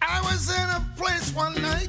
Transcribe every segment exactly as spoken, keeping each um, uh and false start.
I was in a place one night.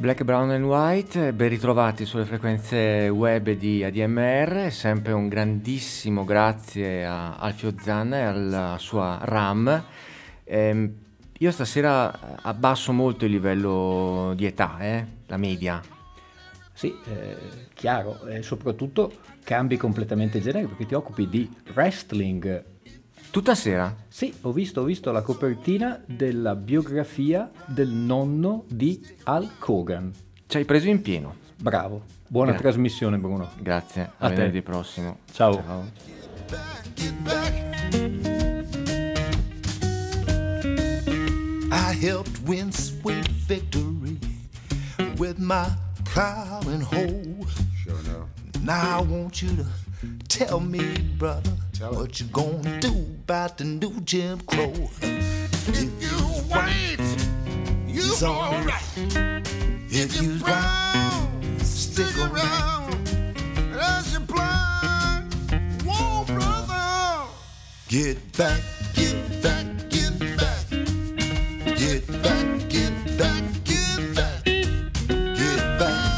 Black, Brown and White, ben ritrovati sulle frequenze web di A D M R, sempre un grandissimo grazie a Alfio Zanna e alla sua RAM. Eh, io stasera abbasso molto il livello di età, eh? La media. Sì, eh, chiaro, e soprattutto cambi completamente il genere perché ti occupi di wrestling. Tutta sera? Sì, ho visto, ho visto la copertina della biografia del nonno di Al Kogan. Ci hai preso in pieno. Bravo, buona Gra- trasmissione Bruno. Grazie, a, a venerdì prossimo. Ciao. Ciao. I helped win sweet victory with my plow and hoe. Sure no. Now I want you to tell me, brother, tell what you gonna do about the new Jim Crow. If you's white, you's alright. If you's brown, stick around. As you blind, whoa, brother, get back, get back, get back, get back, get back, get back, get back.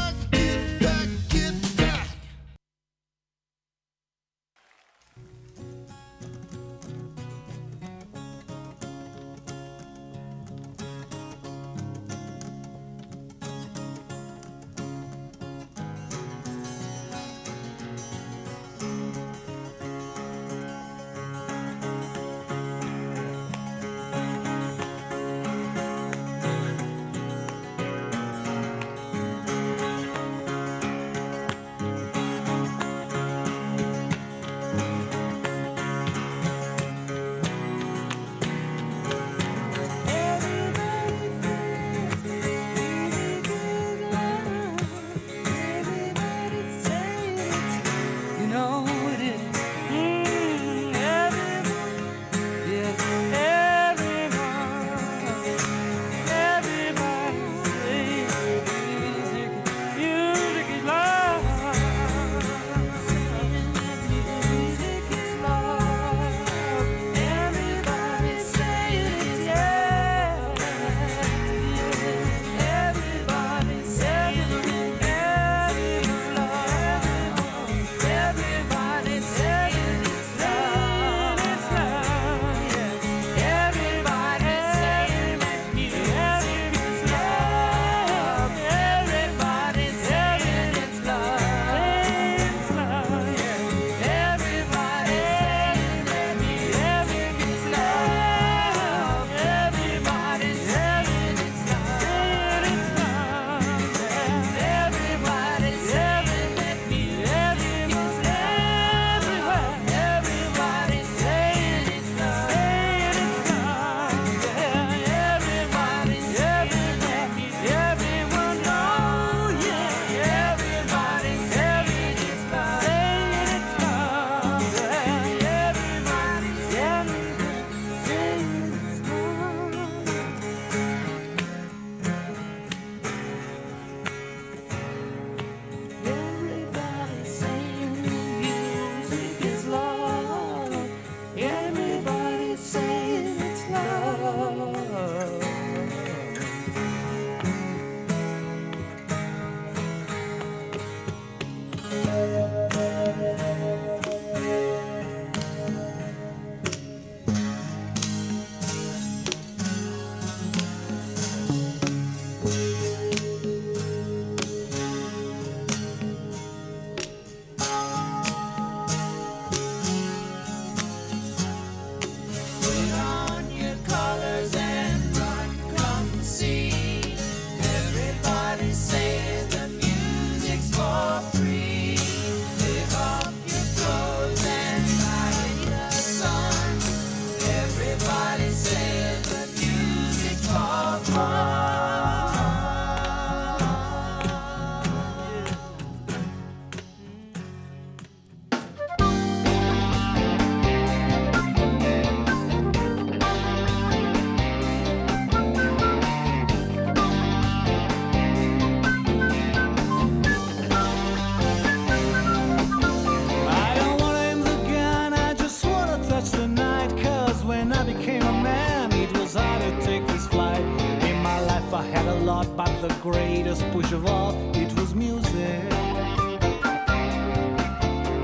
I became a man, it was hard to take this flight. In my life I had a lot, but the greatest push of all, it was music.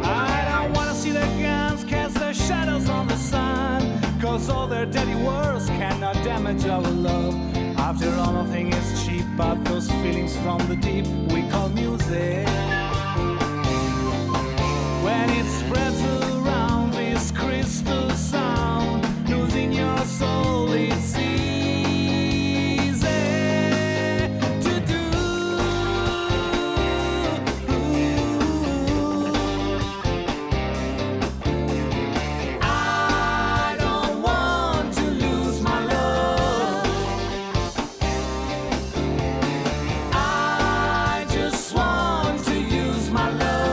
I don't wanna see the guns cast their shadows on the sun, cause all their dirty words cannot damage our love. After all, nothing is cheap, but those feelings from the deep we call music. When it spreads around this crystal sound, losing your soul is easy to do. I don't want to lose my love, I just want to use my love.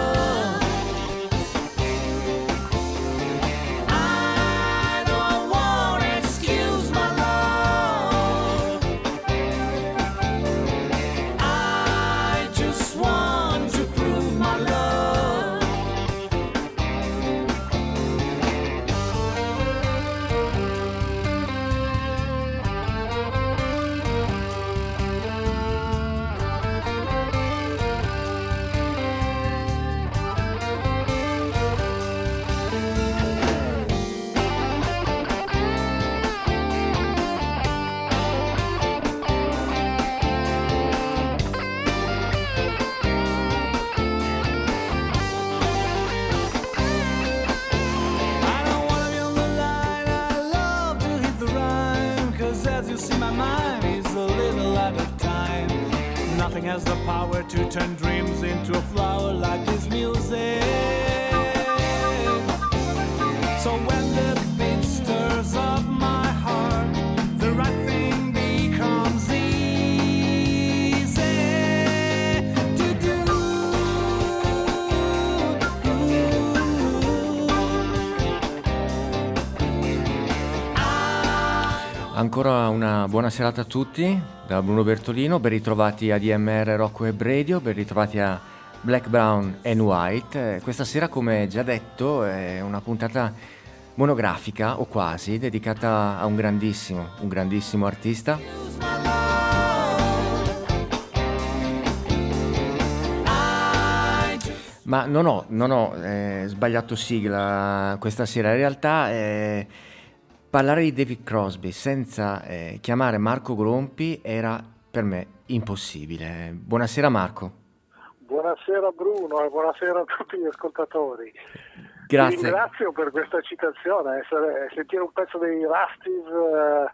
Nothing has the power to turn dreams into a flower like his music. So when the beat stirs up my heart, the right thing becomes easy to do. Ancora una buona serata a tutti. Da Bruno Bertolino, ben ritrovati a A D M R Rock Web Radio, ben ritrovati a Black, Brown and White. Questa sera, come già detto, è una puntata monografica, o quasi, dedicata a un grandissimo, un grandissimo artista. Ma non ho, non ho eh, sbagliato sigla questa sera, in realtà... Eh, Parlare di David Crosby senza eh, chiamare Marco Grompi era per me impossibile. Buonasera Marco. Buonasera Bruno e buonasera a tutti gli ascoltatori. Grazie. Ti ringrazio per questa citazione, essere, sentire un pezzo dei Rusties eh,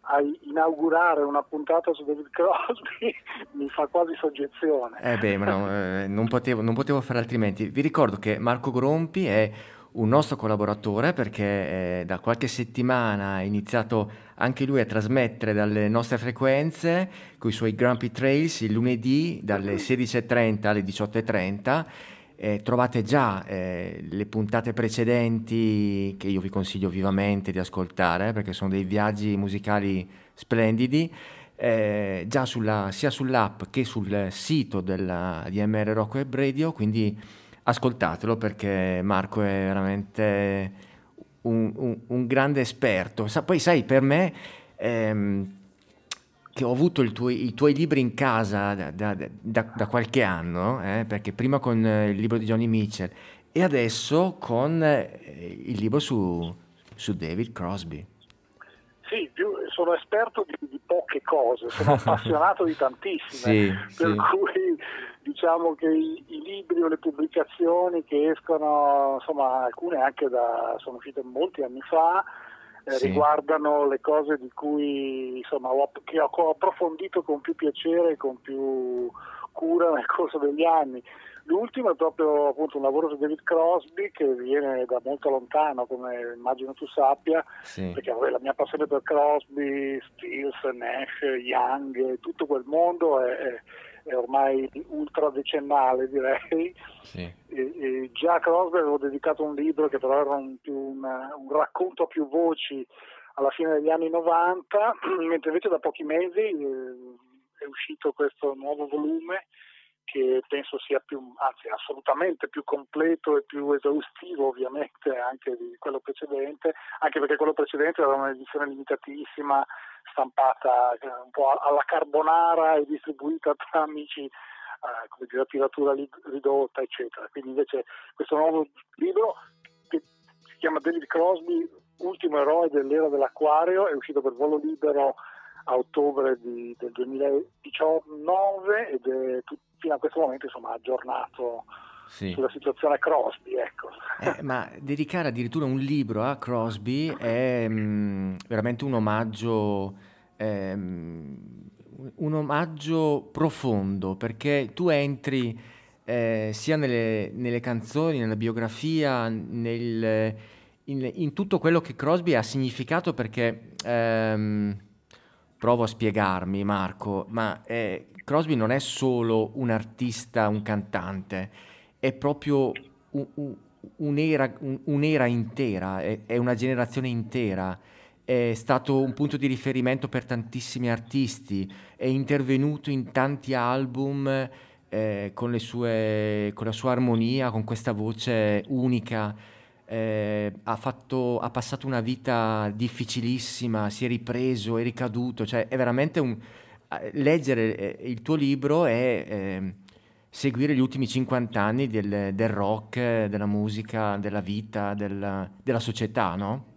a inaugurare una puntata su David Crosby mi fa quasi soggezione. Eh beh, ma no, eh, non potevo, non potevo fare altrimenti. Vi ricordo che Marco Grompi è... un nostro collaboratore, perché eh, da qualche settimana ha iniziato anche lui a trasmettere dalle nostre frequenze con i suoi Grumpy Trails il lunedì dalle sedici e trenta alle diciotto e trenta. Eh, trovate già eh, le puntate precedenti, che io vi consiglio vivamente di ascoltare perché sono dei viaggi musicali splendidi, eh, già sulla, sia sull'app che sul sito della D M R Rock Web Radio, quindi ascoltatelo perché Marco è veramente un, un, un grande esperto. Sa, poi sai, per me ehm, che ho avuto il tuo, i tuoi libri in casa da, da, da, da qualche anno, eh, perché prima con il libro di Johnny Mitchell e adesso con il libro su, su David Crosby. Sì, sono esperto di, di poche cose, sono appassionato di tantissime, sì, per sì. cui... Diciamo che i, i libri o le pubblicazioni che escono, insomma, alcune anche da, sono uscite molti anni fa, eh, sì. riguardano le cose di cui, insomma, ho, che ho approfondito con più piacere e con più cura nel corso degli anni. L'ultimo è proprio appunto un lavoro su David Crosby che viene da molto lontano, come immagino tu sappia, sì. perché vabbè, la mia passione per Crosby, Stills, Nash, Young, tutto quel mondo è... è è ormai ultra decennale, direi, sì. e, e già a Crosby avevo dedicato un libro che però era un, un, un racconto a più voci alla fine degli anni novanta, mentre invece da pochi mesi eh, è uscito questo nuovo volume che penso sia più, anzi assolutamente più completo e più esaustivo ovviamente anche di quello precedente, anche perché quello precedente era un'edizione limitatissima, stampata un po' alla carbonara e distribuita tra amici, come dire, a tiratura ridotta eccetera. Quindi invece questo nuovo libro, che si chiama David Crosby, ultimo eroe dell'era dell'acquario, è uscito per Volo Libero a ottobre di, del duemiladiciannove ed è tut, fino a questo momento insomma aggiornato sì. sulla situazione Crosby, ecco. Eh, ma dedicare addirittura un libro a Crosby è mm, veramente un omaggio è, un omaggio profondo, perché tu entri eh, sia nelle, nelle canzoni, nella biografia, nel, in, in tutto quello che Crosby ha significato, perché ehm, provo a spiegarmi, Marco, ma eh, Crosby non è solo un artista, un cantante, è proprio un, un, un'era, un, un'era intera, è, è una generazione intera, è stato un punto di riferimento per tantissimi artisti, è intervenuto in tanti album eh, con le sue, con la sua armonia, con questa voce unica, eh, ha fatto, ha passato una vita difficilissima, si è ripreso, è ricaduto, cioè è veramente un... leggere il tuo libro è eh, seguire gli ultimi cinquanta anni del, del rock, della musica, della vita, della, della società, no?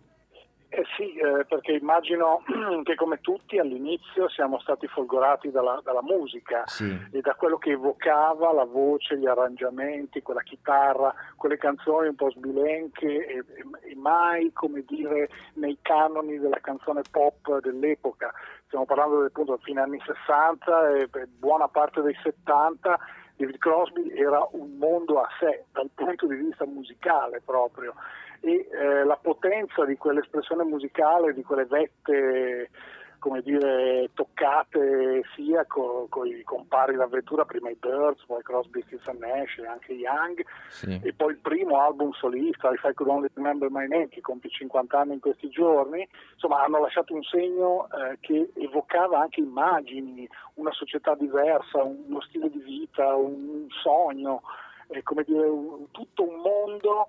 Eh sì, eh, perché immagino che come tutti all'inizio siamo stati folgorati dalla, dalla musica sì. e da quello che evocava la voce, gli arrangiamenti, quella chitarra, quelle canzoni un po' sbilenche e, e mai, come dire, nei canoni della canzone pop dell'epoca. Stiamo parlando appunto fine anni sessanta e buona parte dei settanta. David Crosby era un mondo a sé dal punto di vista musicale proprio, e eh, la potenza di quell'espressione musicale, di quelle vette, come dire, toccate sia con i compari d'avventura, prima i Birds, poi Crosby, Stills e Nash e anche Young, sì. e poi il primo album solista, If I Could Only Remember My Name, che compie cinquanta anni in questi giorni, insomma hanno lasciato un segno eh, che evocava anche immagini, una società diversa, uno stile di vita, un sogno, eh, come dire, un, tutto un mondo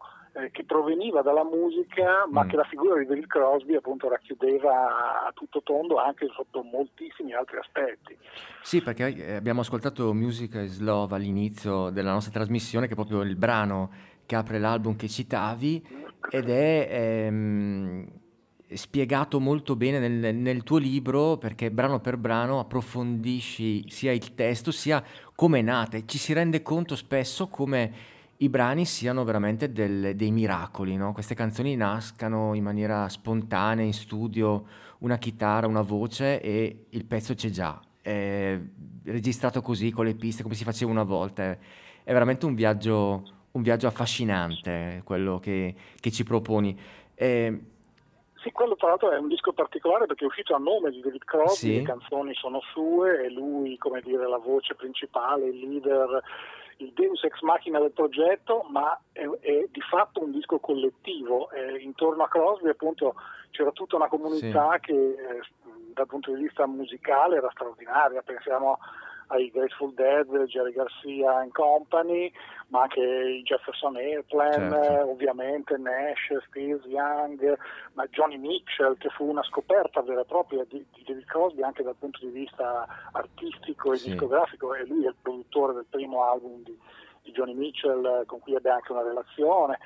che proveniva dalla musica, ma mm. che la figura di David Crosby appunto racchiudeva a tutto tondo anche sotto moltissimi altri aspetti. Sì, perché abbiamo ascoltato Music is Love all'inizio della nostra trasmissione, che è proprio il brano che apre l'album che citavi, ed è ehm, spiegato molto bene nel, nel tuo libro, perché brano per brano approfondisci sia il testo sia come è nata, e ci si rende conto spesso come i brani siano veramente del, dei miracoli, no? Queste canzoni nascano in maniera spontanea, in studio, una chitarra, una voce e il pezzo c'è già, è registrato così con le piste come si faceva una volta, è veramente un viaggio, un viaggio affascinante quello che, che ci proponi. E... Sì, quello tra l'altro è un disco particolare perché è uscito a nome di David Crosby, sì. le canzoni sono sue e lui, come dire, la voce principale, il leader, il Deus Ex Machina del progetto, ma è, è di fatto un disco collettivo. Eh, intorno a Crosby appunto c'era tutta una comunità sì. che eh, dal punto di vista musicale era straordinaria, pensiamo ai Grateful Dead, Jerry Garcia and Company, ma anche i Jefferson Airplane, certo. eh, ovviamente Nash, Stills, Young, ma Johnny Mitchell, che fu una scoperta vera e propria di, di David Crosby anche dal punto di vista artistico e sì. discografico, e lui è il produttore del primo album di, di Johnny Mitchell, con cui ebbe anche una relazione.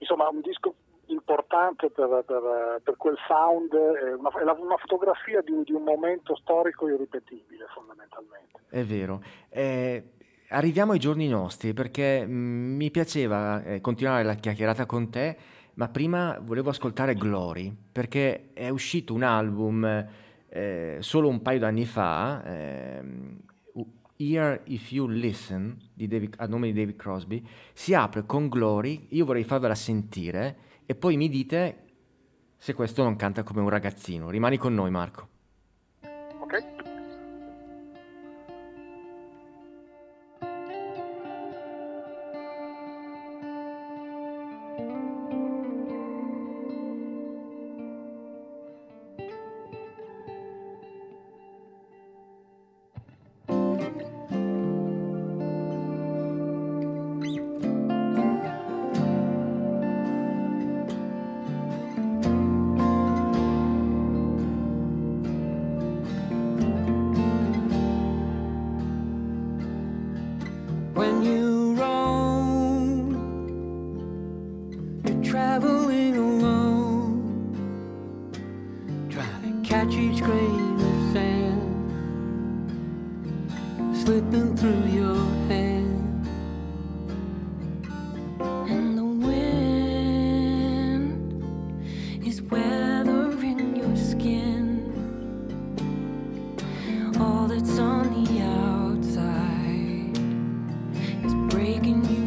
Insomma, un disco importante per, per, per quel sound, è una, è una fotografia di, di un momento storico irripetibile fondamentalmente. È vero. Eh, arriviamo ai giorni nostri, perché mh, mi piaceva eh, continuare la chiacchierata con te, ma prima volevo ascoltare Glory, perché è uscito un album eh, solo un paio d'anni fa, eh, Here If You Listen, di David, a nome di David Crosby, si apre con Glory, io vorrei farvela sentire, e poi mi dite se questo non canta come un ragazzino. Rimani con noi, Marco. Ok. catchy grain of sand slipping through your hand, and the wind is weathering your skin. All that's on the outside is breaking you.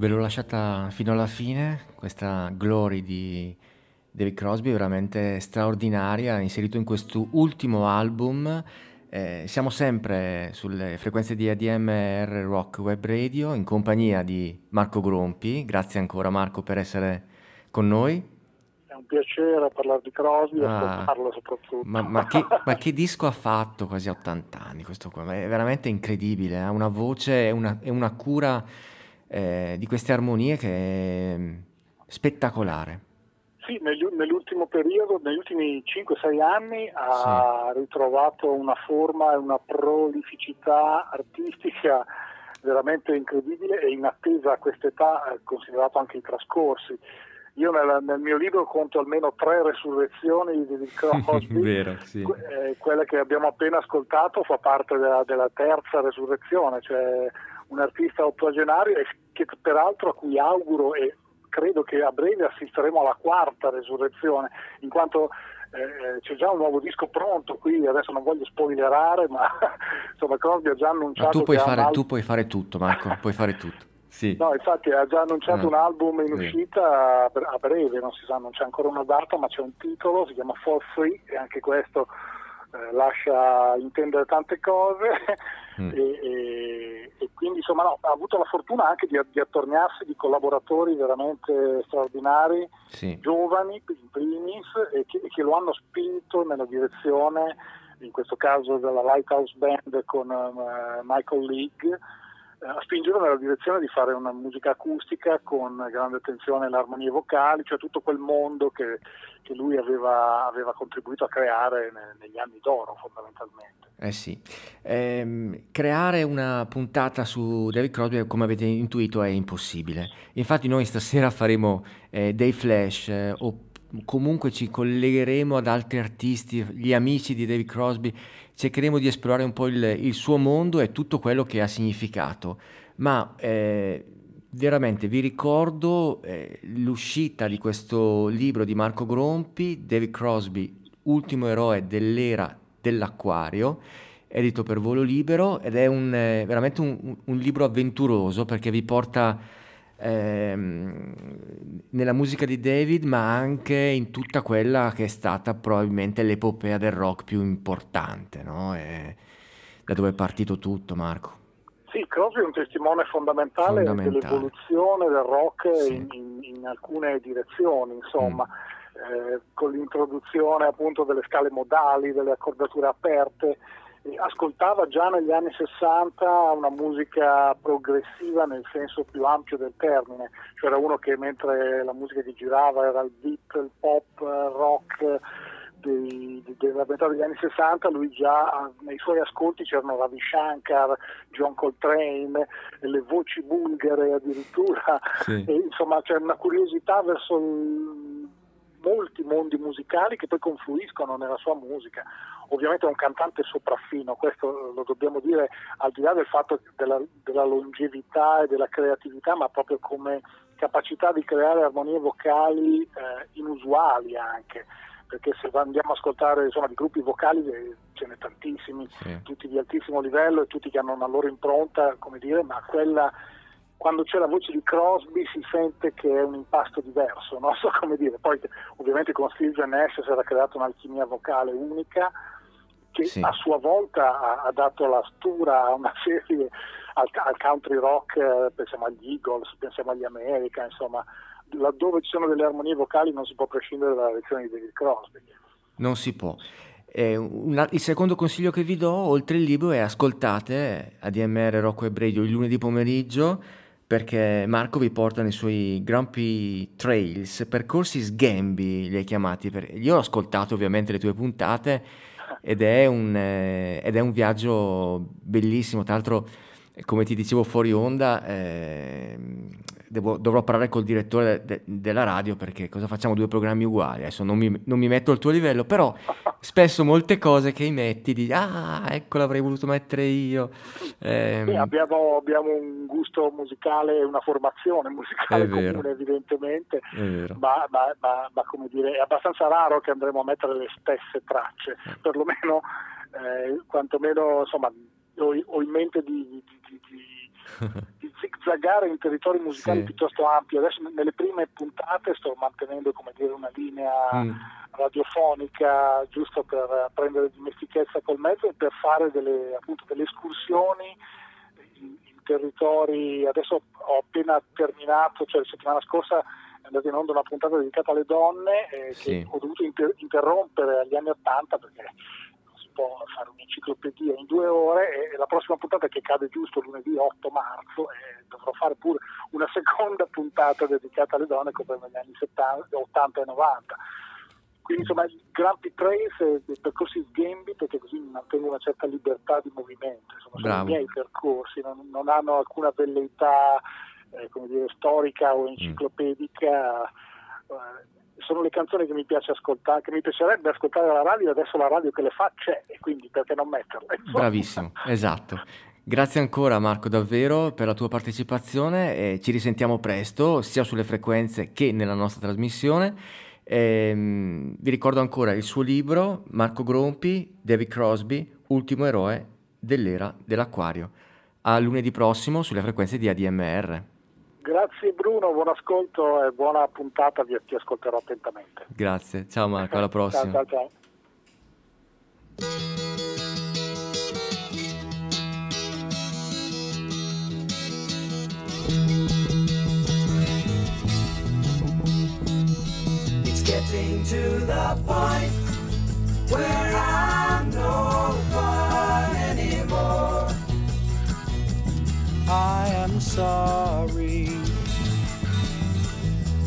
Ve l'ho lasciata fino alla fine, questa Glory di David Crosby, veramente straordinaria, inserito in questo ultimo album. Eh, siamo sempre sulle frequenze di A D M R Rock Web Radio, in compagnia di Marco Grompi. Grazie ancora Marco per essere con noi. È un piacere parlare di Crosby ah, e ascoltarlo soprattutto. Ma, ma, che, ma che disco ha fatto, quasi ottanta anni questo qua, è veramente incredibile, ha eh? una voce e una, una cura eh, di queste armonie che è spettacolare. Sì, nell'ultimo periodo, negli ultimi cinque sei anni ha sì. ritrovato una forma e una prolificità artistica veramente incredibile e in attesa a quest'età, considerato anche i trascorsi. Io nel, nel mio libro conto almeno tre resurrezioni di Crosby. Vero, sì. que- eh, quella che abbiamo appena ascoltato fa parte della, della terza resurrezione, cioè un artista ottogenario che peraltro a cui auguro e credo che a breve assisteremo alla quarta resurrezione, in quanto eh, c'è già un nuovo disco pronto, quindi adesso non voglio spoilerare, ma insomma Crosby ha già annunciato. Ma tu puoi fare, al... tu puoi fare tutto, Marco, puoi fare tutto. Sì. No, infatti ha già annunciato no. un album in uscita a breve, non si sa, non c'è ancora una data, ma c'è un titolo, si chiama For Free, e anche questo eh, lascia intendere tante cose. Mm. e, e, e quindi insomma no, ha avuto la fortuna anche di, di attorniarsi di collaboratori veramente straordinari, sì. giovani in primis, e che, che lo hanno spinto nella direzione, in questo caso della Lighthouse Band con uh, Michael League, a spingere nella direzione di fare una musica acustica con grande attenzione alle armonie vocali, cioè tutto quel mondo che, che lui aveva, aveva contribuito a creare ne, negli anni d'oro fondamentalmente. Eh sì, ehm, creare una puntata su David Crosby, come avete intuito, è impossibile. Infatti noi stasera faremo eh, dei flash eh, o comunque ci collegheremo ad altri artisti, gli amici di David Crosby, cercheremo di esplorare un po' il, il suo mondo e tutto quello che ha significato. Ma eh, veramente vi ricordo eh, l'uscita di questo libro di Marco Grompi, David Crosby, ultimo eroe dell'era dell'acquario, edito per Volo Libero, ed è un, eh, veramente un, un libro avventuroso, perché vi porta nella musica di David, ma anche in tutta quella che è stata probabilmente l'epopea del rock più importante, no? E da dove è partito tutto, Marco? Sì, Crosby è un testimone fondamentale, fondamentale. dell'evoluzione del rock, sì. in, in alcune direzioni, insomma. Mm. Eh, con l'introduzione appunto delle scale modali, delle accordature aperte. Ascoltava già negli anni sessanta una musica progressiva nel senso più ampio del termine, cioè era uno che mentre la musica che girava era il beat, il pop, il rock dei, della metà degli anni sessanta, lui già nei suoi ascolti c'erano Ravi Shankar, John Coltrane, le voci bulgare addirittura, sì. E insomma c'è una curiosità verso il... molti mondi musicali che poi confluiscono nella sua musica. Ovviamente è un cantante sopraffino, questo lo dobbiamo dire, al di là del fatto della, della longevità e della creatività, ma proprio come capacità di creare armonie vocali eh, inusuali anche, perché se andiamo a ascoltare insomma di gruppi vocali ce ne tantissimi, sì. tutti di altissimo livello e tutti che hanno una loro impronta, come dire, ma quella... quando c'è la voce di Crosby si sente che è un impasto diverso, non so come dire. Poi ovviamente con Stills e Nash si era creata un'alchimia vocale unica che sì. a sua volta ha, ha dato la stura a una serie, al, al country rock, pensiamo agli Eagles, pensiamo agli America, insomma, laddove ci sono delle armonie vocali non si può prescindere dalla lezione di David Crosby. Non si può. Eh, una, il secondo consiglio che vi do, oltre il libro, è ascoltate A D M R Rocco e Bredio il lunedì pomeriggio, perché Marco vi porta nei suoi Grumpy Trails, percorsi sgambi li hai chiamati, per... io ho ascoltato ovviamente le tue puntate ed è un, eh, ed è un viaggio bellissimo, tra l'altro come ti dicevo fuori onda eh, devo, dovrò parlare col direttore de- della radio, perché cosa facciamo, due programmi uguali, adesso non mi, non mi metto al tuo livello, però spesso molte cose che metti di ah ecco l'avrei voluto mettere io eh, sì, abbiamo, abbiamo un gusto musicale, una formazione musicale comune evidentemente, ma, ma, ma, ma come dire è abbastanza raro che andremo a mettere le stesse tracce, perlomeno eh, quantomeno insomma ho, ho in mente di, di, di, di zigzagare in territori musicali sì. piuttosto ampi. Adesso nelle prime puntate sto mantenendo come dire una linea mm. radiofonica, giusto per prendere dimestichezza col mezzo e per fare delle appunto delle escursioni in, in territori. Adesso ho appena terminato, cioè la settimana scorsa è andata in onda una puntata dedicata alle donne eh, sì. che ho dovuto inter- interrompere agli anni ottanta perché po' fare un'enciclopedia in due ore, e la prossima puntata, che cade giusto lunedì otto marzo, eh, dovrò fare pure una seconda puntata dedicata alle donne come negli anni settanta, ottanta e novanta. Quindi insomma il Grumpy Trails, dei percorsi sghembi, perché così mantengo una certa libertà di movimento, insomma sono i miei percorsi, non, non hanno alcuna velleità eh, come dire storica o enciclopedica. eh, Sono le canzoni che mi piace ascoltare, che mi piacerebbe ascoltare alla radio, adesso la radio che le fa c'è, e quindi perché non metterle? Bravissimo, esatto. Grazie ancora Marco davvero per la tua partecipazione, e ci risentiamo presto sia sulle frequenze che nella nostra trasmissione. E, um, vi ricordo ancora il suo libro, Marco Grompi, David Crosby, ultimo eroe dell'era dell'acquario. A lunedì prossimo sulle frequenze di A D M R. Grazie Bruno, buon ascolto e buona puntata, vi ti ascolterò attentamente. Grazie, ciao Marco, alla prossima. Ciao, ciao, ciao. It's getting to the point where I'm no fun anymore. I am sorry.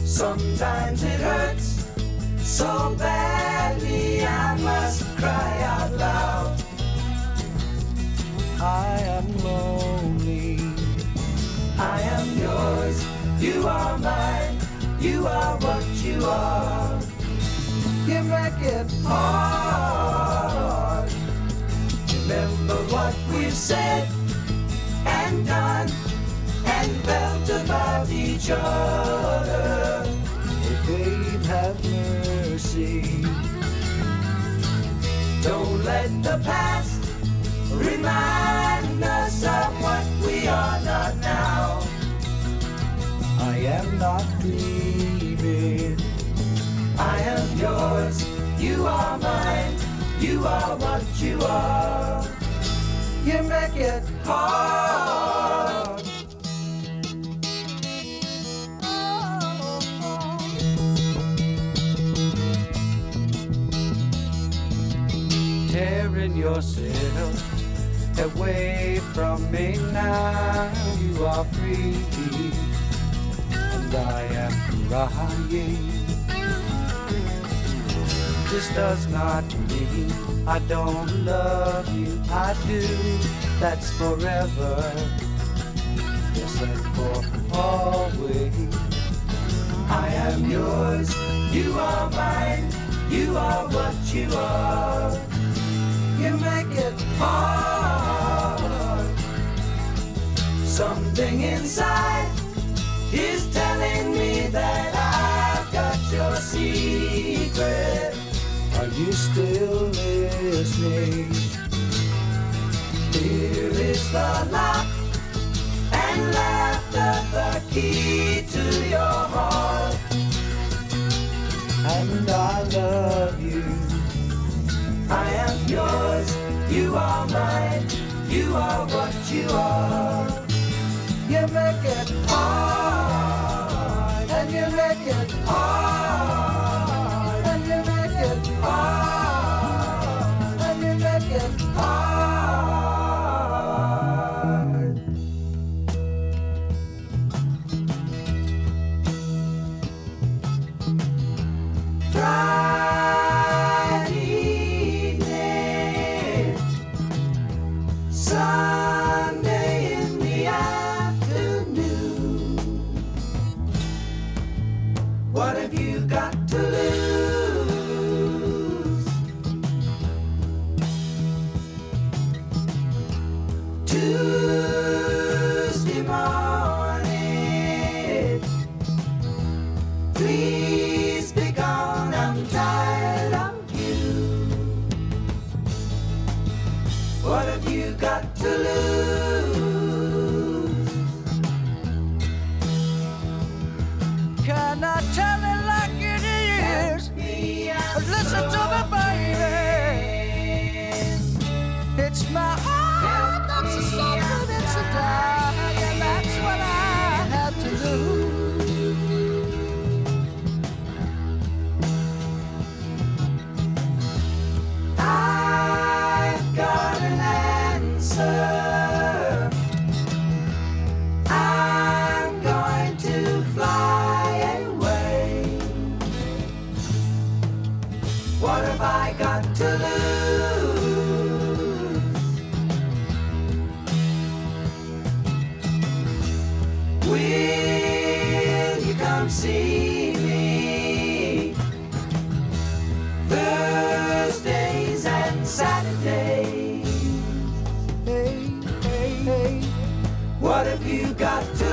Sometimes it hurts so badly I must cry out loud. I am lonely. I am yours, you are mine, you are what you are. You make it hard. Remember what we've said and done and felt about each other. Oh, babe, have mercy. Don't let the past remind us of what we are not now. I am not grieving. I am yours, you are mine, you are what you are. You make it hard. Tearing yourself away from me now, you are free, and I am crying. This does not mean I don't love you, I do, that's forever, yes and for always. I am yours, you are mine, you are what you are. You make it hard. Something inside is telling me that I've got your secret. Are you still listening? Here is the lock and laughter, the key to your heart. And I love you. I am yours, you are mine, you are what you are. You make it hard, and you make it hard, and you make it hard, and you make it hard. Try. Sunday in the afternoon. What have you see me Thursdays and Saturdays. Hey, hey, hey. What have you got to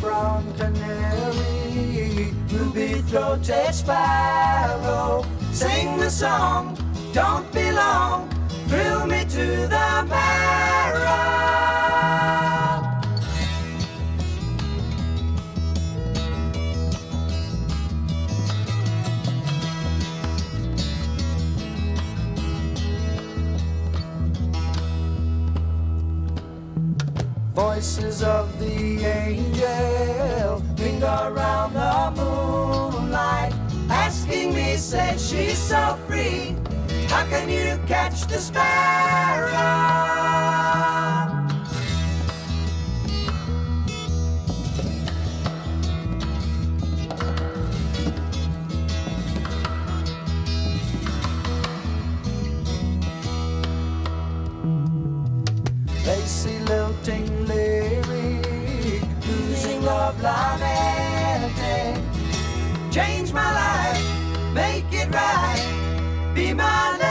brown canary, ruby-throated sparrow, sing the song, don't be long, thrill me to the marrow. Voices of the angel linger around the moonlight, asking me, said she's so free, how can you catch the sparrow? Lilting lyric, losing love, lamenting. Change my life, make it right, be my lady.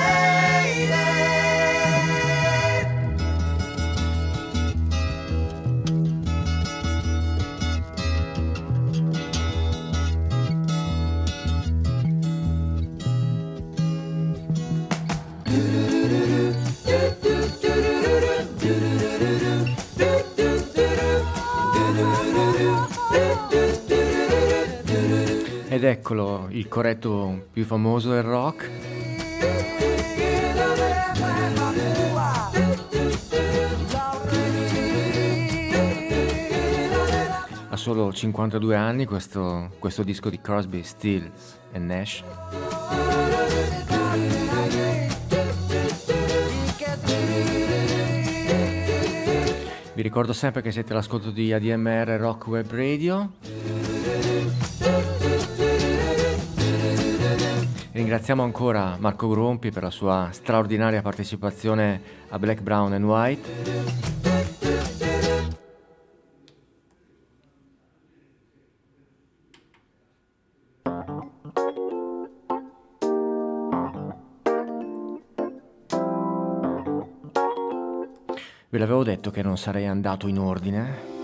Ed eccolo, il corretto più famoso del rock. Ha solo cinquantadue anni questo, questo disco di Crosby, Stills e Nash. Vi ricordo sempre che siete all'ascolto di A D M R Rock Web Radio. Ringraziamo ancora Marco Grompi per la sua straordinaria partecipazione a Black, Brown and White. Ve l'avevo detto che non sarei andato in ordine.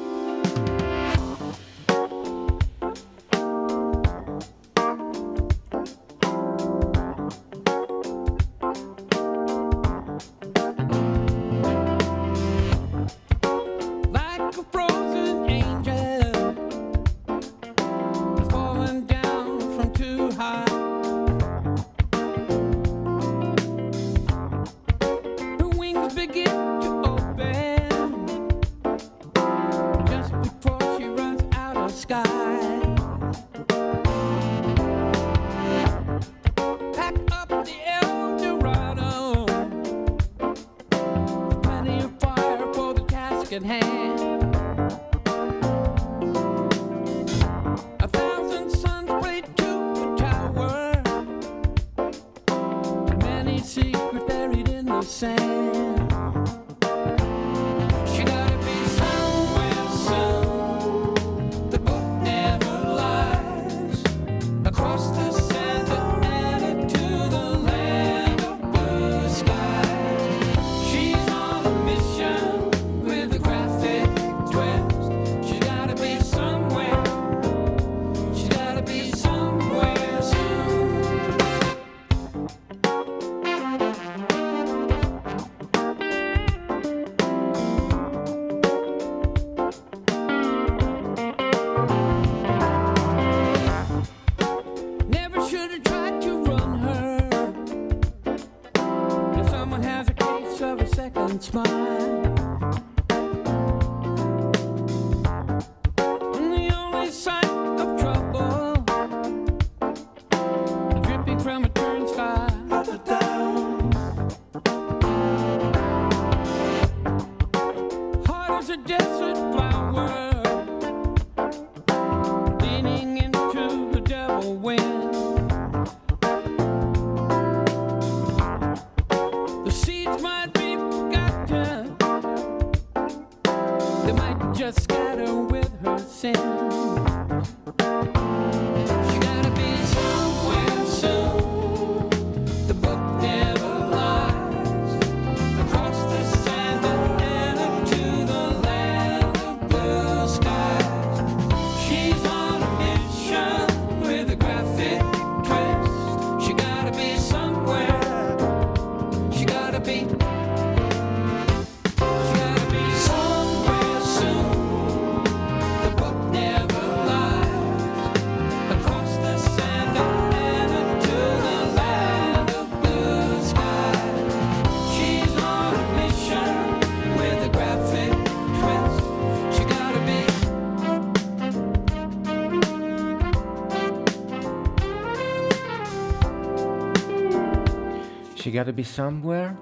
Someone has a case of a second smile. just scatter with her sin. Gotta Be Somewhere.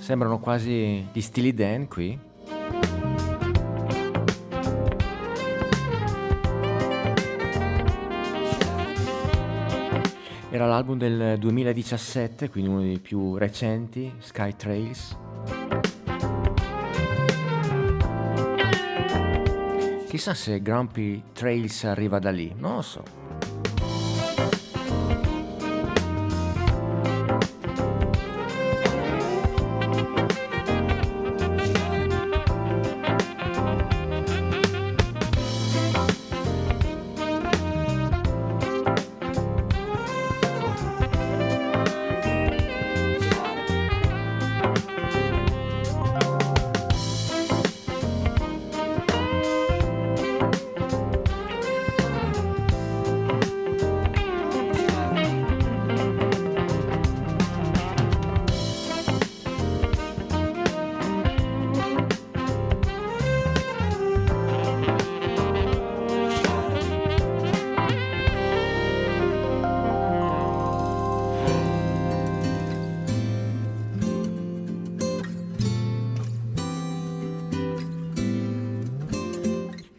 Sembrano quasi gli Steely Dan qui. Era l'album del duemiladiciassette, quindi uno dei più recenti, Sky Trails, chissà se Grumpy Trails arriva da lì, non lo so.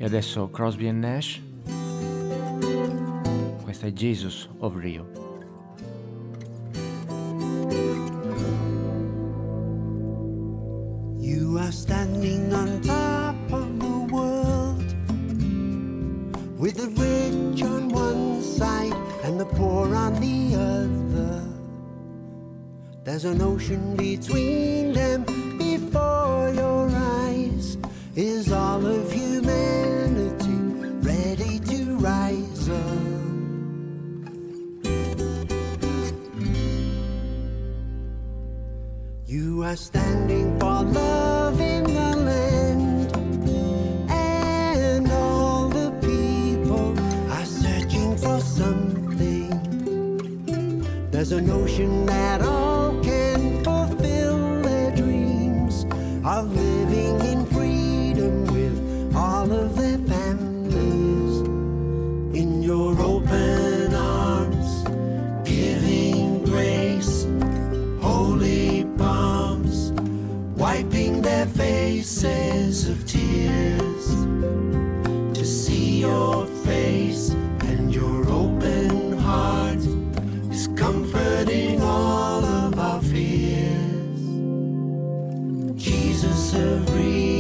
Adesso Crosby and Nash, questa è Jesus of Rio. You are standing on top of the world with the rich on one side and the poor on the other. There's an ocean between them before your eyes. Is all of humanity ready to rise up? You are standing for love in the land, and all the people are searching for something. There's an ocean that all can fulfill their dreams of living in freedom with all of their families. In your open arms, giving grace, holy palms, wiping their faces of tears, to see your face and your open heart is comforting all of our fears. Jesus of Rio.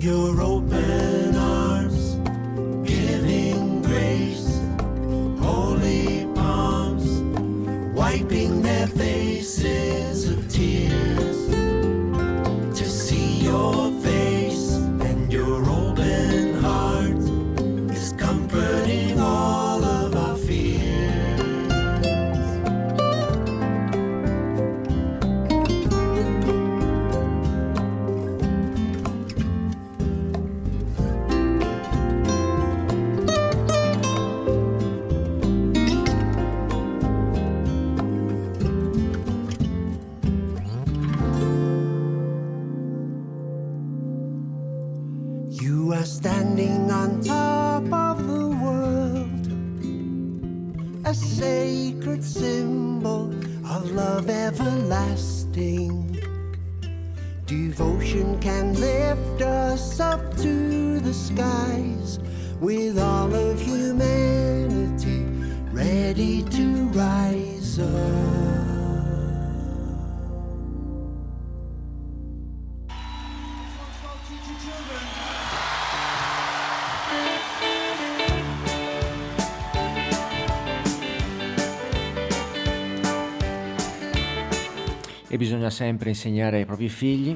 Your open arms You are standing on top of the world, a sacred symbol of love everlasting. Devotion can lift us up to the skies, with all of humanity ready to rise up. E bisogna sempre insegnare ai propri figli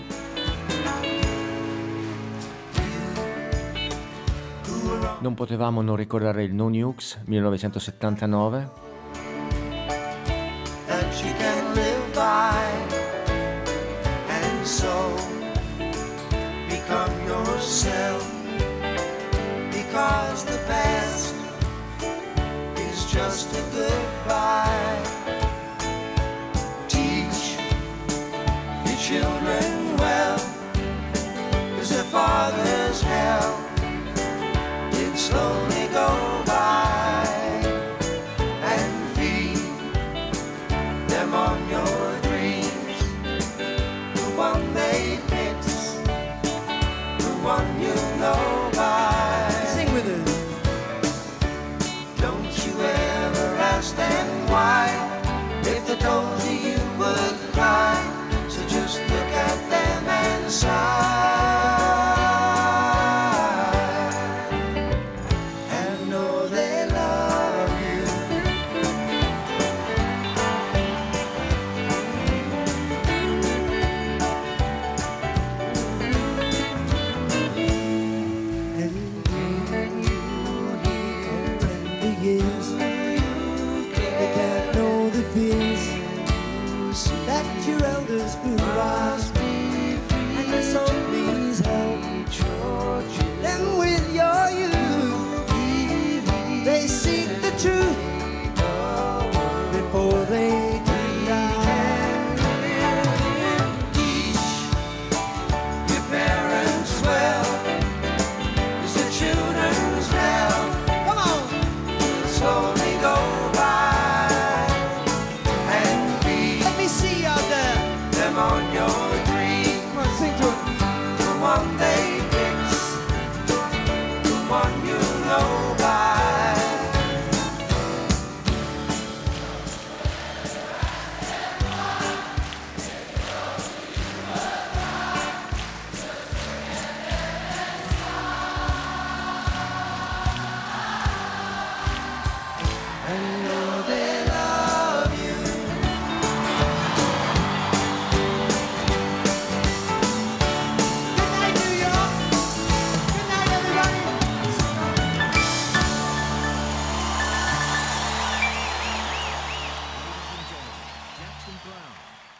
non potevamo non ricordare il No Nukes millenovecentosettantanove children well, as their fathers help did slowly go by, and feed them on your dreams, the one they fix, the one you know by. Sing with us. Don't you ever ask them why, if they told you you would cry. Just look at them and sigh, and know they love you. And you here in the years, they can't know the fears that your elders grew us, and this always help them with your youth. They seek the truth before they can die. Teach your parents well, is the children's well. Come on, slowly go by. On your dream, the one they fix, the one you know by.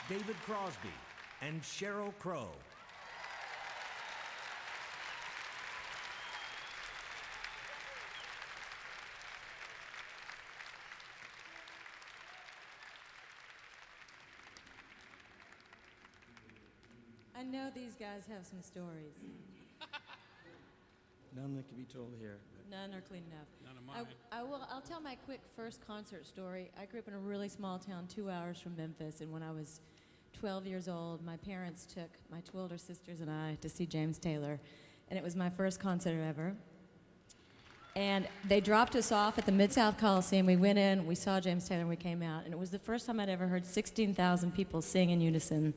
David Crosby and Sheryl Crow. I know these guys have some stories. None that can be told here. None are clean enough. None of mine. I, I will, I'll tell my quick first concert story. I grew up in a really small town, two hours from Memphis, and when I was twelve years old, my parents took my two older sisters and I to see James Taylor, and it was my first concert ever. And they dropped us off at the Mid-South Coliseum. We went in, we saw James Taylor, and we came out, and it was the first time I'd ever heard sixteen thousand people sing in unison.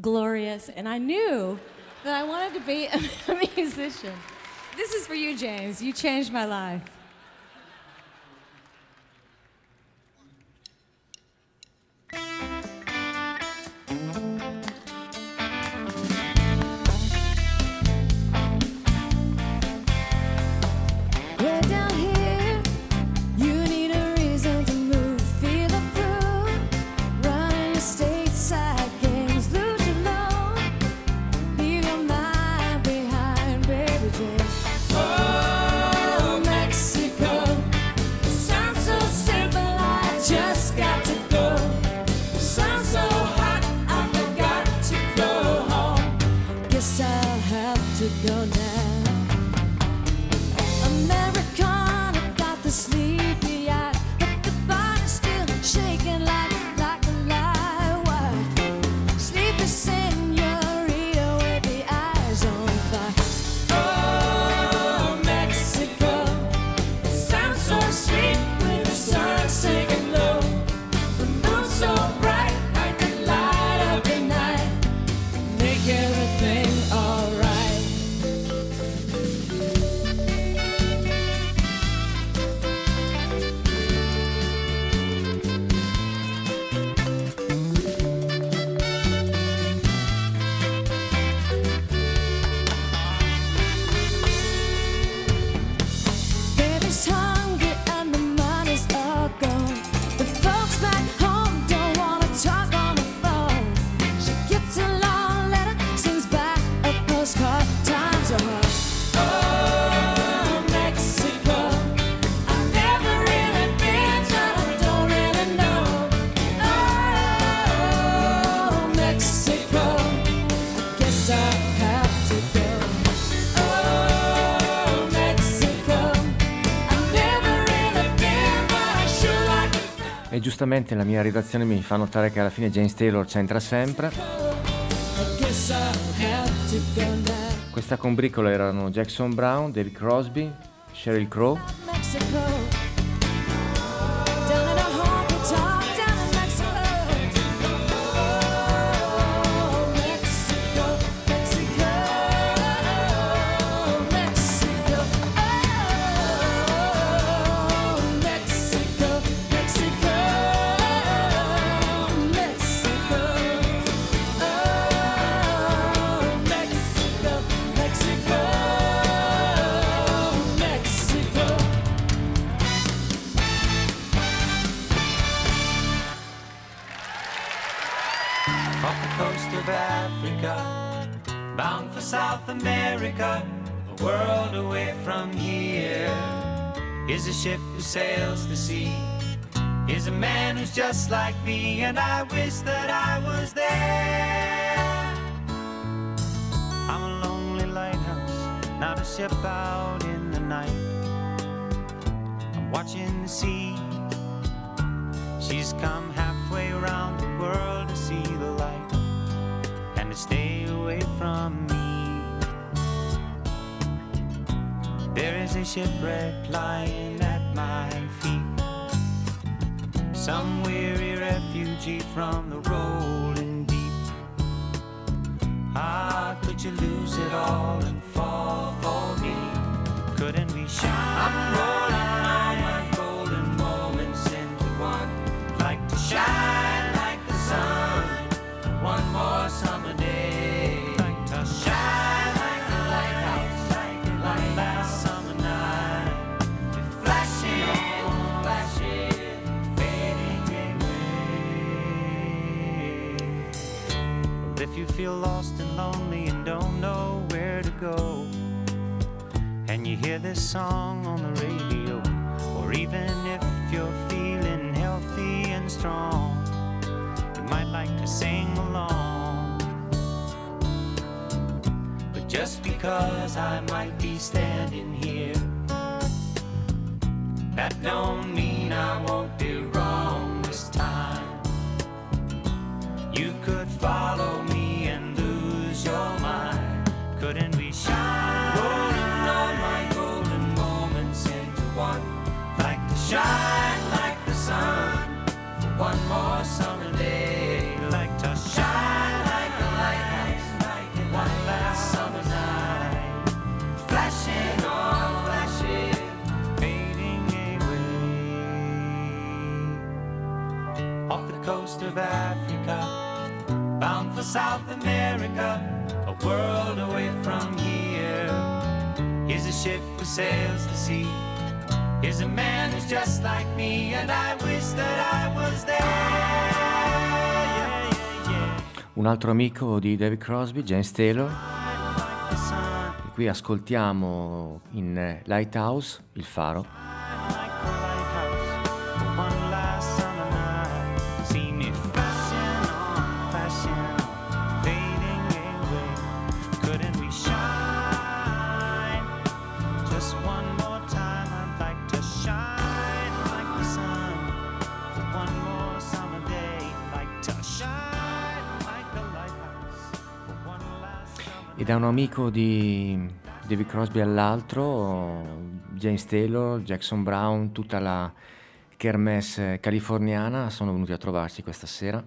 Glorious, and I knew that I wanted to be a musician. This is for you, James. You changed my life. Next. have to go now. Americana got the sleepy eye, but the body's still shaking like like a live wire. Sleepy senorita with the eyes on fire. Oh, Mexico, it sounds so sweet when the sun's sinking low. The moon's so bright, I could light up the night, make everything alright. Baby's hungry and the money's all gone. The folks back home don't wanna talk on the phone. She gets a long letter, sends back a postcard. Times are hard. Oh, Mexico, I've never really been, but I don't really know. Oh, Mexico, I guess I have to go. Oh, Mexico, I've never really been, but I sure like it. E giustamente la mia redazione mi fa notare che alla fine James Taylor c'entra sempre. I guess I have to go now. Questa combricola erano Jackson Browne, David Crosby, Sheryl Crow. Mexico, down in a honky tonk, down in Mexico. Oh, Mexico, Mexico, oh, Mexico, oh, Mexico, Mexico, oh, Mexico. Oh, Mexico, Mexico, oh, Mexico. Off the coast of Africa, bound for South America, a world away from here, is a ship who sails the sea, is a man who's just like me, and I wish that I was there. I'm a lonely lighthouse, not a ship out in the night. I'm watching the sea. She's come halfway around the world to see the light and to stay away from me. There is a shipwreck lying at my feet. Some weary refugee from the rolling deep. Ah, could you lose it all and fall for me? Couldn't we shine? I'm rolling all my golden moments into one. Like to shine like the sun, one more summer day. Like to shine like a lighthouse, like last summer night. Flashing, flashing, fading away. If you feel lost and lonely and don't know where to go, and you hear this song on the radio, or even if you're feeling healthy and strong, you might like to sing along. But just because I might be standing here, that don't mean I won't be wrong this time. You could follow me and lose your mind. Couldn't we shine? Rolling all my golden moments into one. Like to shine like the sun for one more summer day. Like to shine like a lighthouse, like one last summer night. Flashing on, flashing, fading away. Off the coast of Africa, bound for South America, a world away from here, is a ship who sails the sea, is a man who's just like me, and I wish that I was there. Yeah, yeah, yeah. Un altro amico di David Crosby, James Taylor. Like the sun, E qui ascoltiamo in eh, Lighthouse, il faro. like the lighthouse, for one last summer night. See me flashing on, flashing on, fading away. Couldn't we shine? E da un amico di David Crosby all'altro, James Taylor, Jackson Browne, tutta la kermesse californiana sono venuti a trovarci questa sera.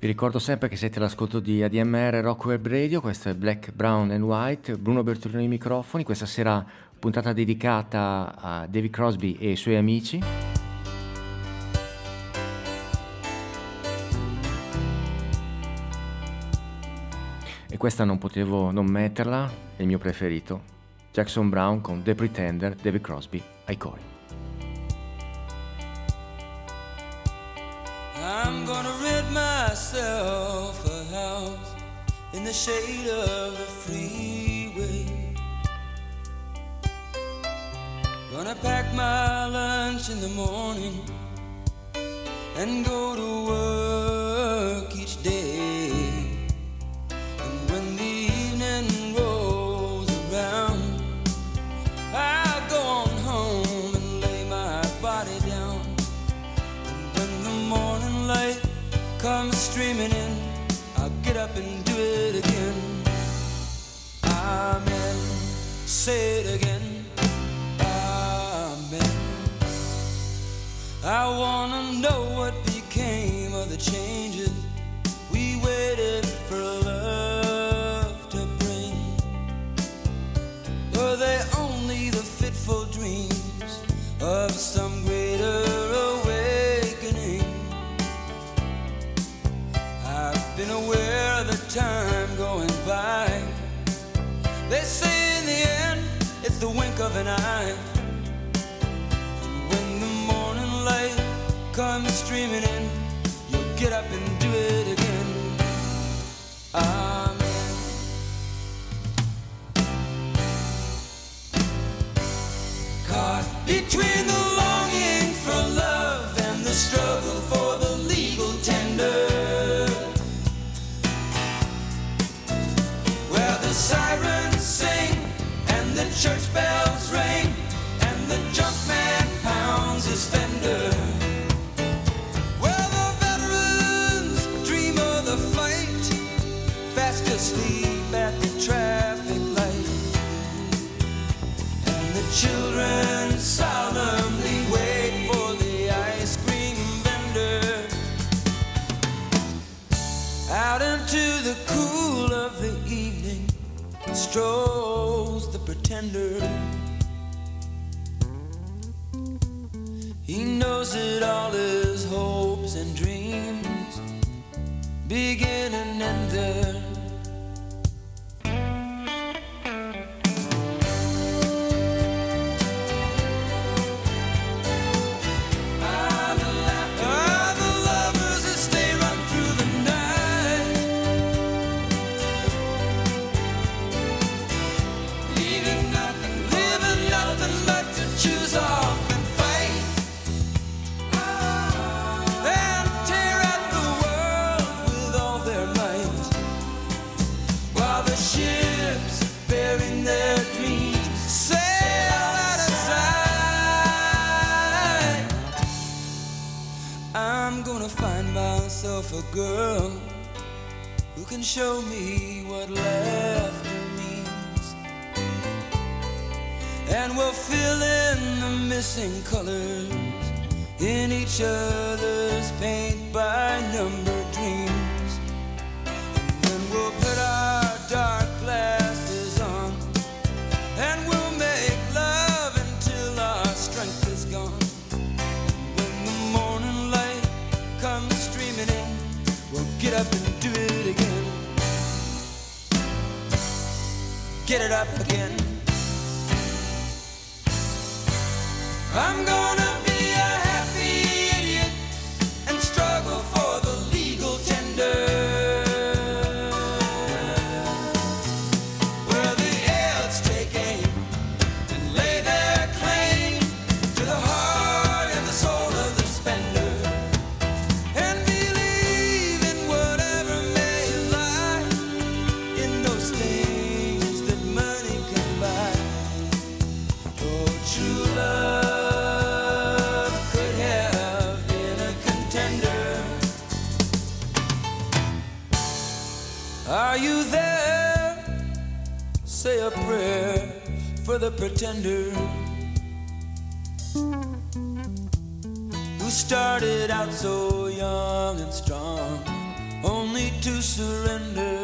Vi ricordo sempre che siete all'ascolto di A D M R Rock Web Radio, questo è Black, Brown and White, Bruno Bertolino ai microfoni, questa sera puntata dedicata a David Crosby e i suoi amici. E questa non potevo non metterla, è il mio preferito, Jackson Browne con The Pretender, David Crosby ai cori. I'm gonna rent myself a house in the shade of the freeway. Gonna pack my lunch in the morning and go to work each day. And when the evening rolls around, I'll go on home and lay my body down. And when the morning light comes streaming in, I'll get up and do it again. Amen, say it again. Amen. I wanna know what became of the changes we waited for love to bring. Were they only the fitful dreams of some greater awakening? Been aware of the time going by. They say in the end it's the wink of an eye. And when the morning light comes streaming in, you'll get up and do it again. Amen. Caught between the longing for love and the struggle for the legal tender. The sirens sing and the church bells ring and the junk man pounds his fender. Well, the veterans dream of the fight, fast asleep at the traffic light. And the children solemnly wait for the ice cream vendor. Out into the cool of the evening strolls the pretender. He knows that all his hopes and dreams begin and end there. A girl who can show me what laughter means, and we'll fill in the missing colors in each other's paint by number dreams. And then we'll put our dark glasses on and we'll make love until our strength is gone. And when the morning light comes streaming in, we'll get up and do it again. Get it up again. I'm gonna be a happy idiot. Are you there? Say a prayer for the pretender who started out so young and strong, only to surrender.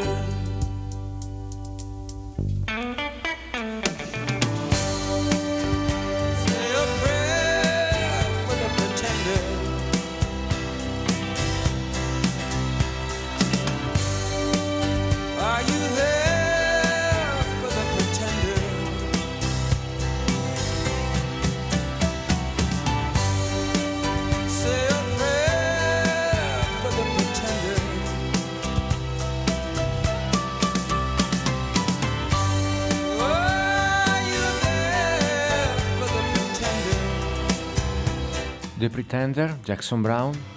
The Pretender, Jackson Browne.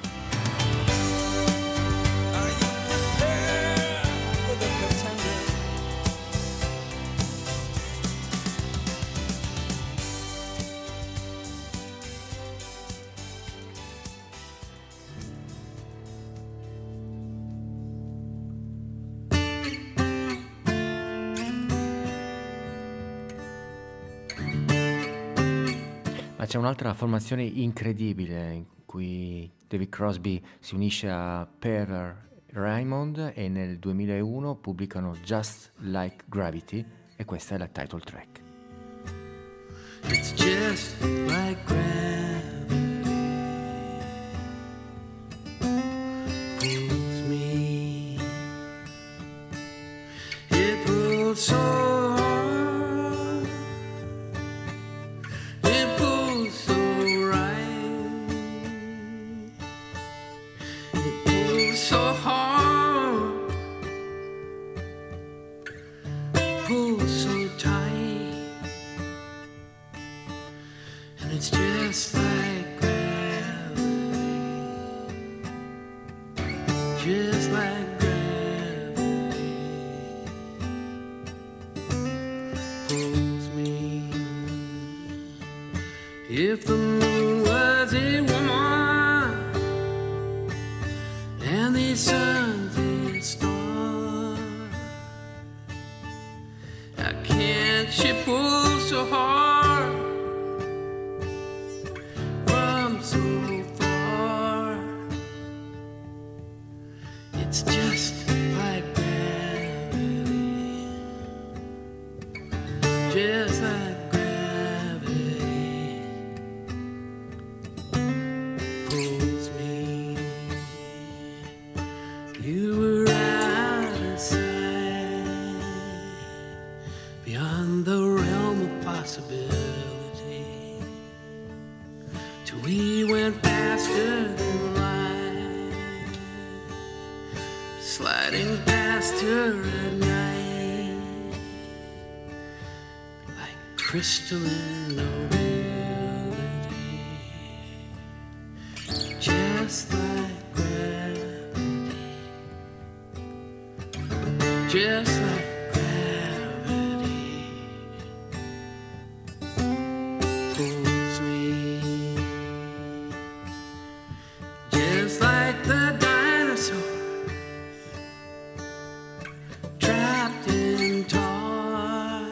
C'è un'altra formazione incredibile in cui David Crosby si unisce a Per Raymond e nel duemilauno pubblicano Just Like Gravity, e questa è la title track. It's just like gravity pulls me. It pulls so crystalline nobility, just like gravity, just like gravity pulls me, just like the dinosaur trapped in tar.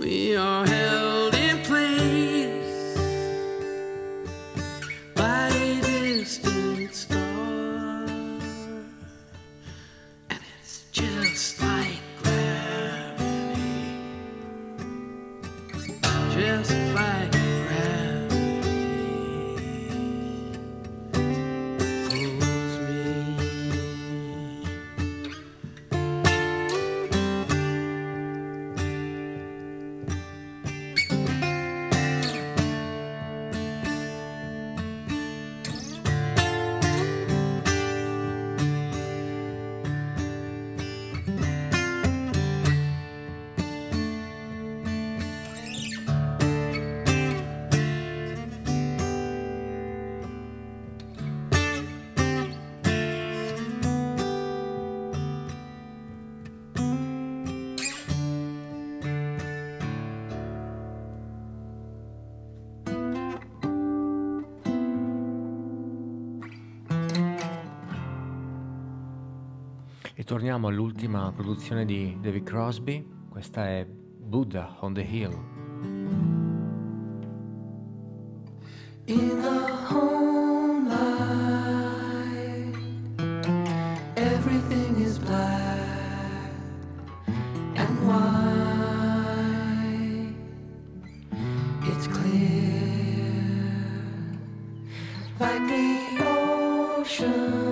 We are held in place by a distant star, and it's just E torniamo all'ultima produzione di David Crosby, questa è Buddha on the Hill. In the home light, everything is black and white. It's clear, like the ocean.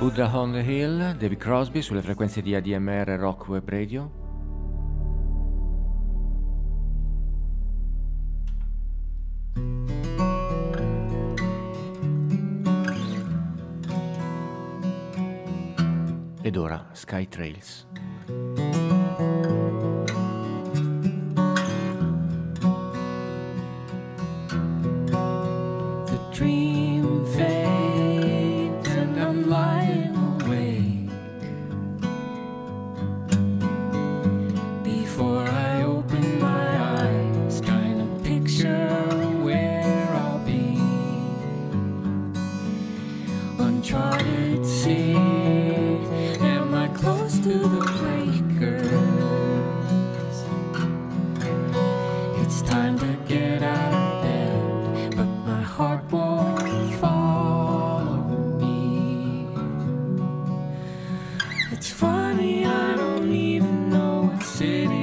Buddha on the Hill, David Crosby, sulle frequenze di A D M R e Rock Web Radio. Ed ora Sky Trails. The dream fades and I'm lying before I open my eyes, trying to picture where I'll be. Uncharted sea, am I close to the breakers? It's time to get out of bed, but my heart won't follow me. It's funny, I don't even know what city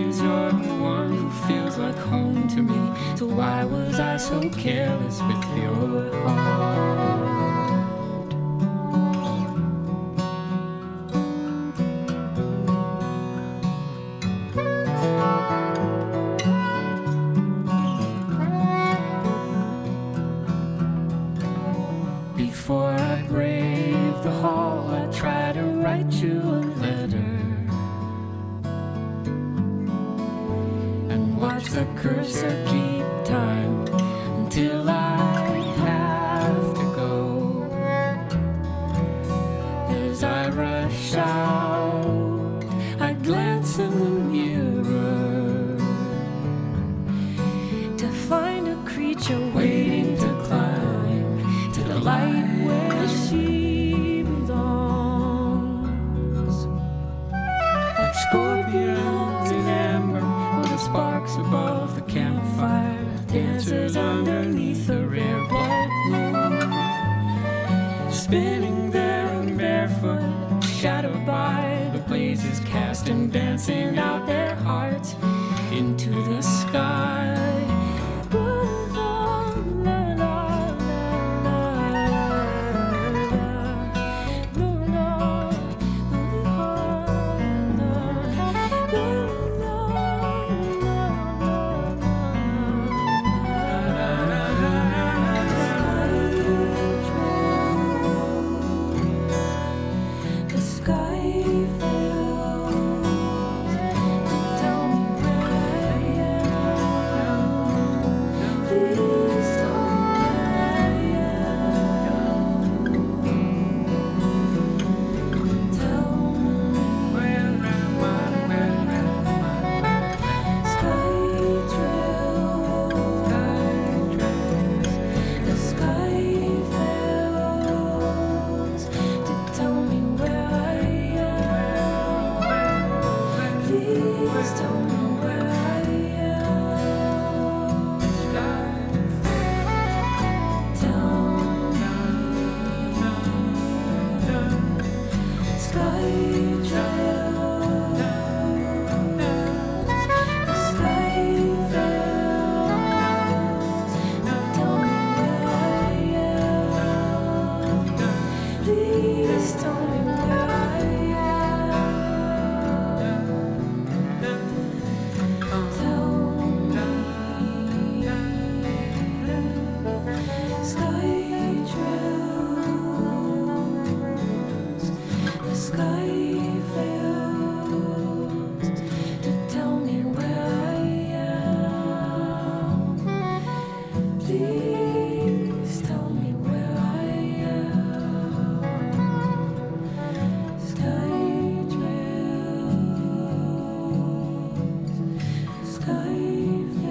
is. You're the one who feels like home to me. wonder why was I so careless with your heart. Before I brave the hall, I try to write you a letter and watch the cursor keep time until I have to go. As I rush out, I glance in the mirror to find a creature waiting to climb to the light where she belongs. Like scorpions in amber, or the sparks above the campfire, dancers underneath a rare blood moon, spinning there and barefoot, shadowed by the blazes cast and dancing out their hearts into the sky. Ooh, la, la, la, la, la, la, la, la, la, la, la, la, la. The sky falls to tell me where I am. Please tell me where I am. Tell me. Sky trails. The sky falls to tell me where I am. Please tell me where I am. Tell me. Sky trails. The sky falls to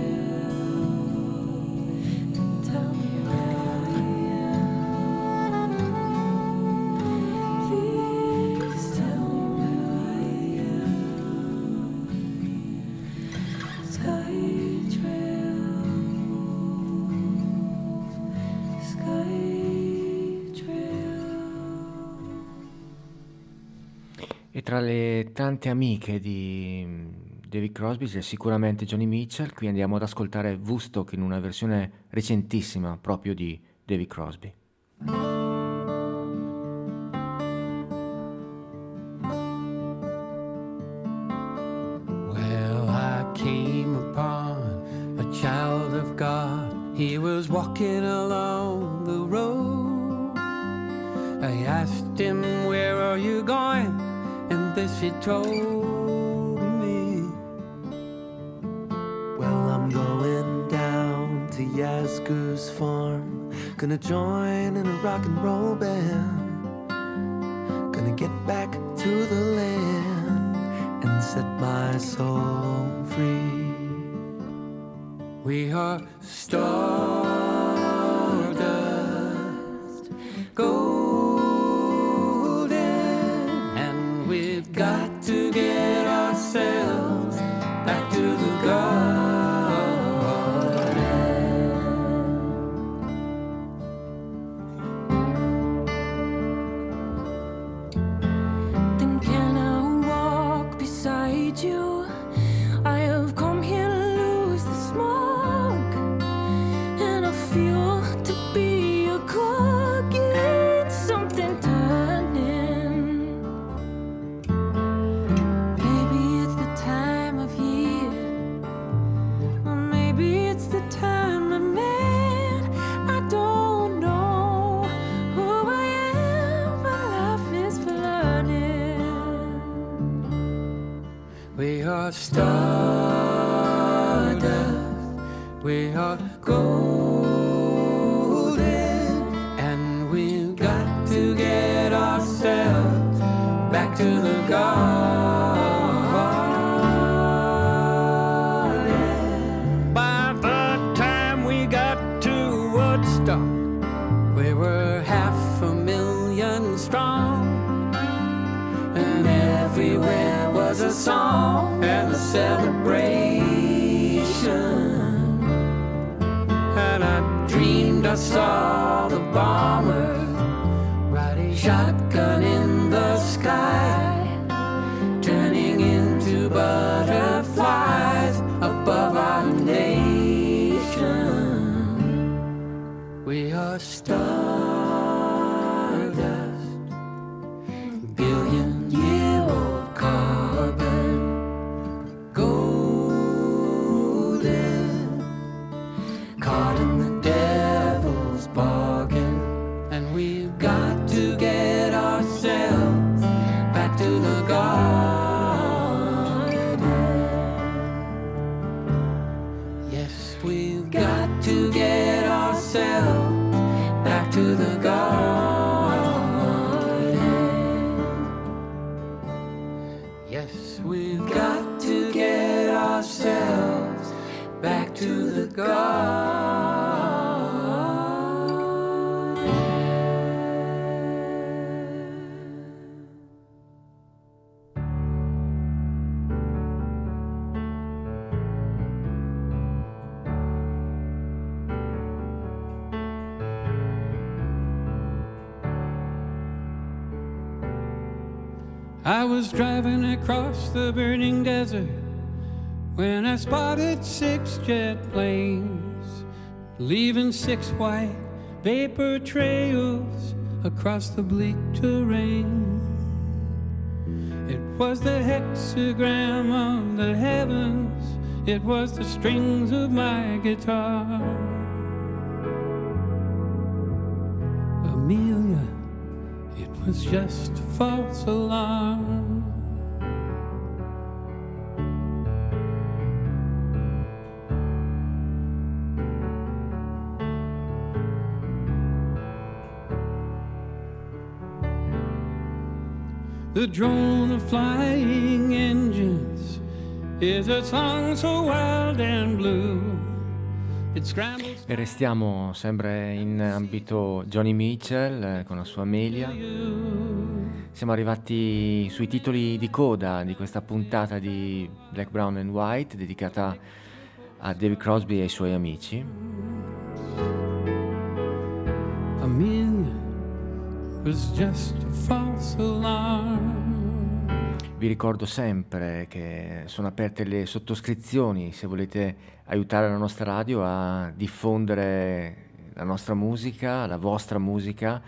tell me where I am. Please tell me where I am. Tell me. Sky trails. The sky fails to tell me where I am. Please tell me where I am. Sky trails. Sky fails to tell me where I am. Please tell me where I am. Sky trails, sky trails. E tra le tante amiche di mm, David Crosby c'è sicuramente Johnny Mitchell, qui andiamo ad ascoltare Woodstock in una versione recentissima proprio di David Crosby. Well, I came upon a child of God. He was walking along the road. I asked him, where are you going? And this he told me. Well, I'm going down to Yazgo's farm. Gonna join in a rock and roll band. Gonna get back to the land and set my soul free. We are stardust, golden, and we've got to get ourselves back to the garden. Then can I walk beside you? I have come here to lose the smog. are stardust, we are golden, and we've got to get ourselves back to the garden. By the time we got to Woodstock, we were half a million strong, and everywhere was a song and a celebration. And I dreamed I saw the bomber riding shotgun in the sky, turning into butterflies above our nation. We are stardust, billion year old carbon, caught in the devil's bargain, and we've got to get ourselves back to the garden. Yes, we've got to get ourselves back to the garden. Yes, we've got to get ourselves back to the garden. I was driving across the burning desert when I spotted six jet planes, leaving six white vapor trails across the bleak terrain. It was the hexagram on the heavens, it was the strings of my guitar. Amelia, it was just a false alarm. The drone of flying engines is a song so wild and blue. E restiamo sempre in ambito Johnny Mitchell con la sua Amelia. Siamo arrivati sui titoli di coda di questa puntata di Black, Brown and White dedicata a David Crosby e ai suoi amici. Amelia was just a false alarm. Vi ricordo sempre che sono aperte le sottoscrizioni se volete aiutare la nostra radio a diffondere la nostra musica, la vostra musica,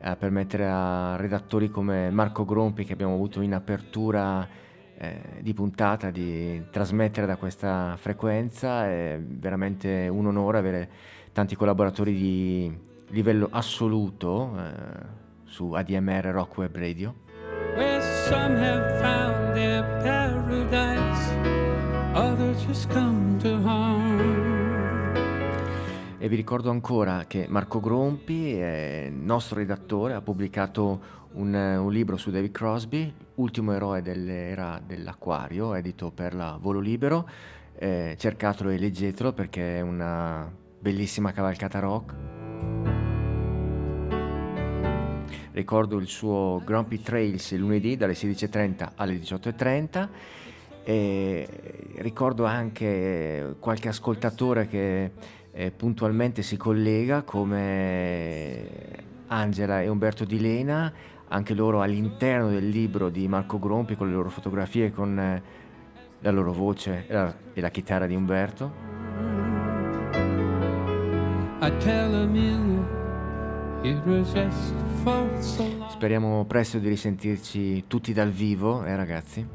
a permettere a redattori come Marco Grompi, che abbiamo avuto in apertura eh, di puntata, di trasmettere da questa frequenza. È veramente un onore avere tanti collaboratori di livello assoluto eh, su A D M R Rock Web Radio. Where some have found their paradise, others just come to harm. E vi ricordo ancora che Marco Grompi, è nostro redattore, ha pubblicato un, un libro su David Crosby, Ultimo eroe dell'era dell'acquario, edito per la Volo Libero. Eh, cercatelo e leggetelo perché è una bellissima cavalcata rock. Ricordo il suo Grumpy Trails il lunedì dalle sedici e trenta alle diciotto e trenta, e ricordo anche qualche ascoltatore che eh, puntualmente si collega, come Angela e Umberto Di Lena, anche loro all'interno del libro di Marco Grompi con le loro fotografie, con eh, la loro voce e la, e la chitarra di Umberto. I tell him speriamo presto di risentirci tutti dal vivo, eh ragazzi.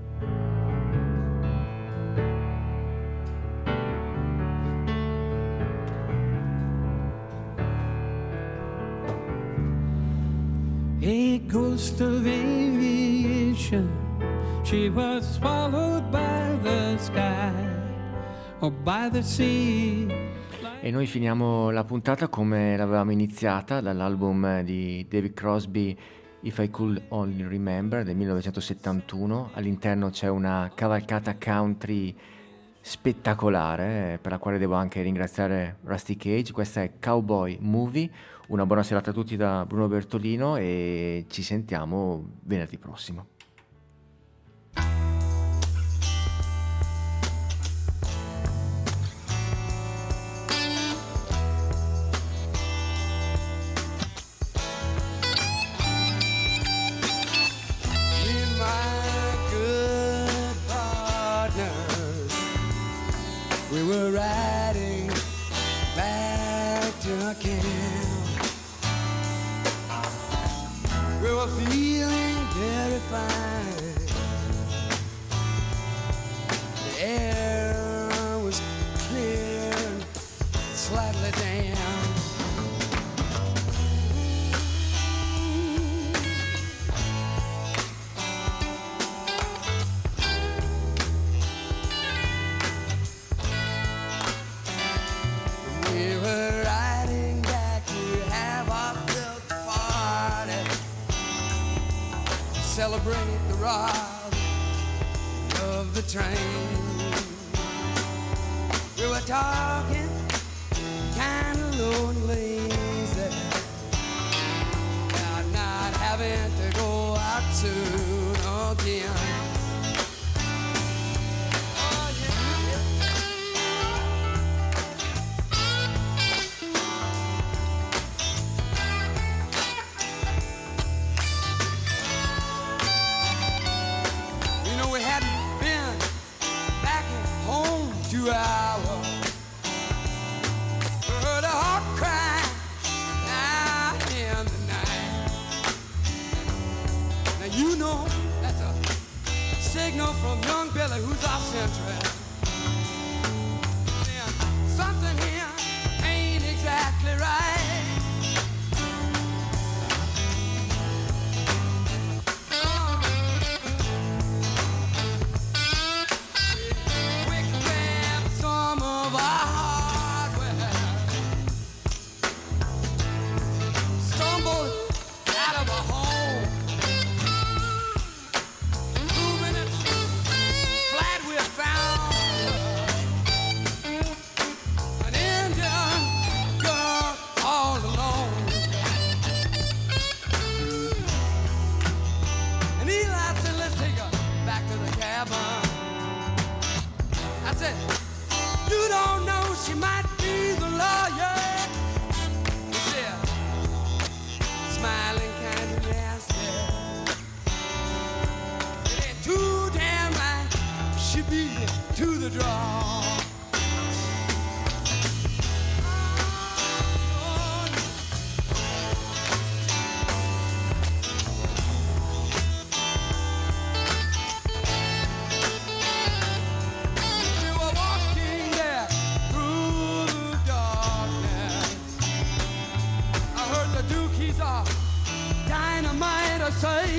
A ghost of aviation, she was swallowed by the sky or by the sea. E noi finiamo la puntata come l'avevamo iniziata, dall'album di David Crosby If I Could Only Remember del millenovecentosettantuno. All'interno c'è una cavalcata country spettacolare, per la quale devo anche ringraziare Rusty Cage. Questa è Cowboy Movie. Una buona serata a tutti da Bruno Bertolino e ci sentiamo venerdì prossimo. Celebrate the ride of the train. We were talking kind of lonely, about not having to go out soon again. From young Billy, who's our central. Something here ain't exactly right. Sky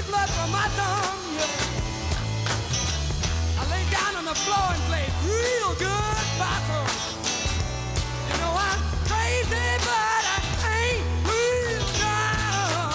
get blood from my thumb, yeah. I lay down on the floor and played real good bottom. You know I'm crazy, but I ain't real dumb.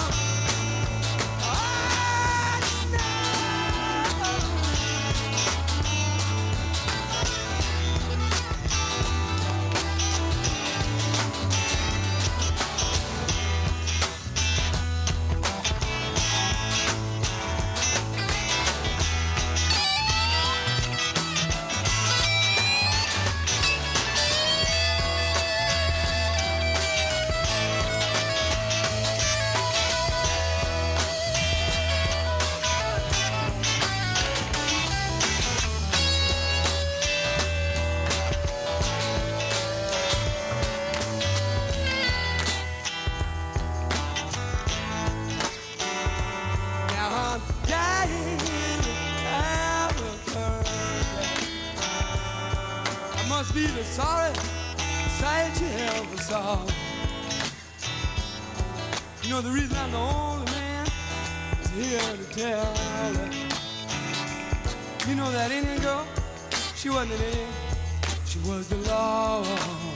Oh, you know the reason I'm the only man is here to tell her. You know that Indian girl, she wasn't an Indian, she was the law.